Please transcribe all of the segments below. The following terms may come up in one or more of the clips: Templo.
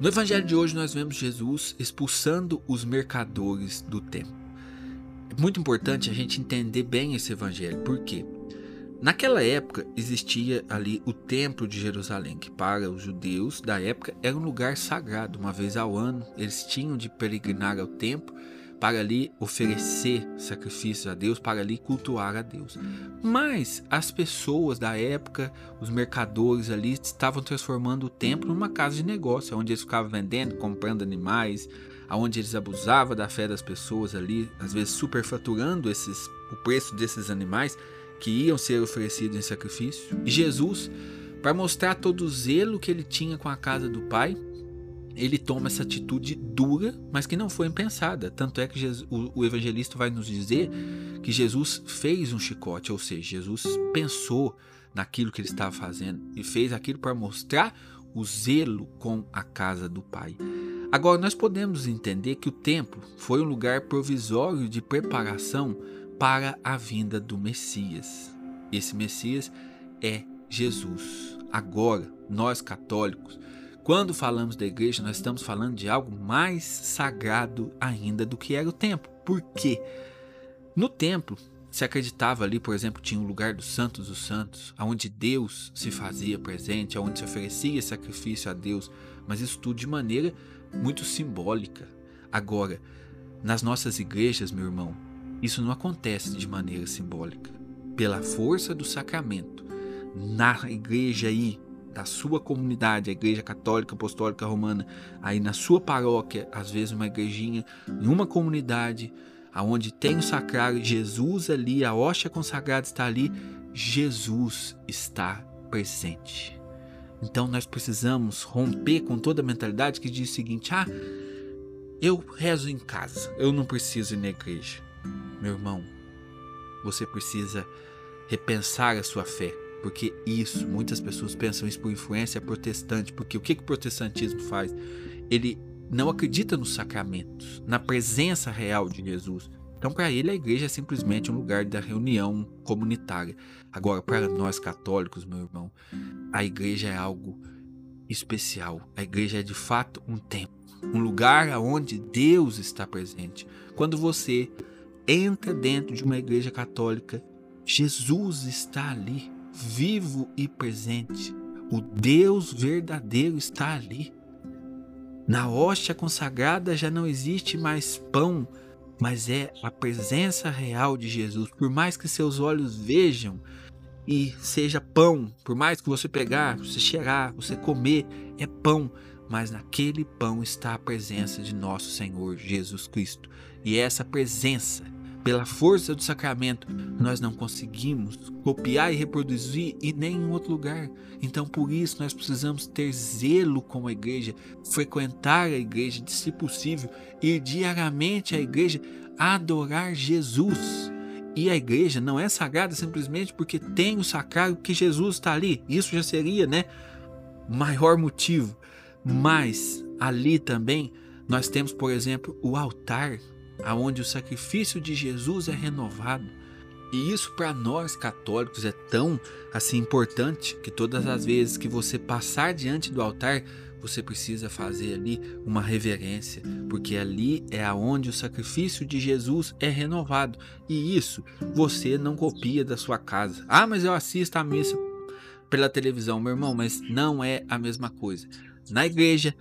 No evangelho de hoje nós vemos Jesus expulsando os mercadores do templo. É muito importante a gente entender bem esse evangelho, por quê? Naquela época existia ali o Templo de Jerusalém, que para os judeus da época era um lugar sagrado. Uma vez ao ano eles tinham de peregrinar ao templo para ali oferecer sacrifícios a Deus, para ali cultuar a Deus. Mas as pessoas da época, os mercadores ali, estavam transformando o templo numa casa de negócio, onde eles ficavam vendendo, comprando animais, onde eles abusavam da fé das pessoas ali, às vezes superfaturando o preço desses animais que iam ser oferecidos em sacrifício. E Jesus, para mostrar todo o zelo que ele tinha com a casa do Pai, ele toma essa atitude dura, mas que não foi impensada. Tanto é que o evangelista vai nos dizer que Jesus fez um chicote, ou seja, Jesus pensou naquilo que ele estava fazendo e fez aquilo para mostrar o zelo com a casa do Pai. Agora, nós podemos entender que o templo foi um lugar provisório de preparação para a vinda do Messias. Esse Messias é Jesus. Agora, nós católicos, quando falamos da igreja, nós estamos falando de algo mais sagrado ainda do que era o templo. Por quê? No templo se acreditava ali, por exemplo, tinha um lugar dos santos, onde Deus se fazia presente, onde se oferecia sacrifício a Deus, mas isso tudo de maneira muito simbólica. Agora, nas nossas igrejas, meu irmão, isso não acontece de maneira simbólica. Pela força do sacramento, na igreja aí, da sua comunidade, a igreja católica, apostólica, romana, aí na sua paróquia, às vezes uma igrejinha, em uma comunidade, onde tem o sacrário, Jesus ali, a hóstia consagrada está ali, Jesus está presente. Então nós precisamos romper com toda a mentalidade que diz o seguinte: eu rezo em casa, eu não preciso ir na igreja. Meu irmão, você precisa repensar a sua fé, porque isso, muitas pessoas pensam isso por influência protestante, porque o que o protestantismo faz? Ele não acredita nos sacramentos, na presença real de Jesus. Então, para ele, a igreja é simplesmente um lugar da reunião comunitária. Agora, para nós católicos, meu irmão, a igreja é algo especial. A igreja é de fato um templo, um lugar onde Deus está presente. Quando você entra dentro de uma igreja católica, Jesus está ali, vivo e presente. O Deus verdadeiro está ali. Na hóstia consagrada já não existe mais pão, mas é a presença real de Jesus. Por mais que seus olhos vejam e seja pão, por mais que você pegar, você cheirar, você comer, é pão. Mas naquele pão está a presença de nosso Senhor Jesus Cristo. E essa presença, pela força do sacramento, nós não conseguimos copiar e reproduzir em nenhum outro lugar. Então, por isso, nós precisamos ter zelo com a igreja, frequentar a igreja, se possível, ir diariamente à igreja, adorar Jesus. E a igreja não é sagrada simplesmente porque tem o sacrário que Jesus está ali. Isso já seria, o maior motivo. Mas ali também nós temos, por exemplo, o altar, onde o sacrifício de Jesus é renovado. E isso para nós católicos é tão importante que todas as vezes que você passar diante do altar, você precisa fazer ali uma reverência, porque ali é onde o sacrifício de Jesus é renovado. E isso você não copia da sua casa. Mas eu assisto a missa pela televisão, meu irmão, mas não é a mesma coisa. Na igreja,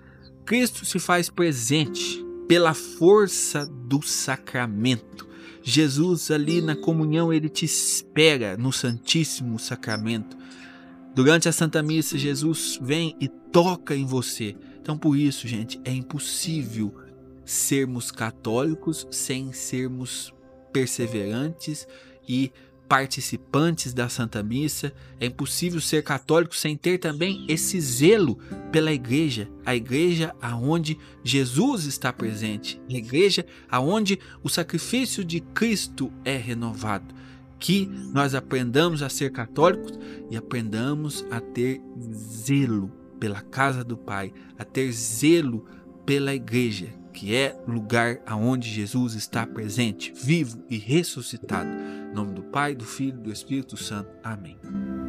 Cristo se faz presente pela força do sacramento. Jesus ali na comunhão, ele te espera no Santíssimo Sacramento. Durante a Santa Missa, Jesus vem e toca em você. Então, por isso, gente, é impossível sermos católicos sem sermos perseverantes e participantes da Santa Missa. É impossível ser católico sem ter também esse zelo pela igreja, a igreja aonde Jesus está presente, a igreja aonde o sacrifício de Cristo é renovado. Que nós aprendamos a ser católicos e aprendamos a ter zelo pela casa do Pai, a ter zelo pela igreja, que é lugar aonde Jesus está presente, vivo e ressuscitado. Em nome do Pai, do Filho e do Espírito Santo. Amém.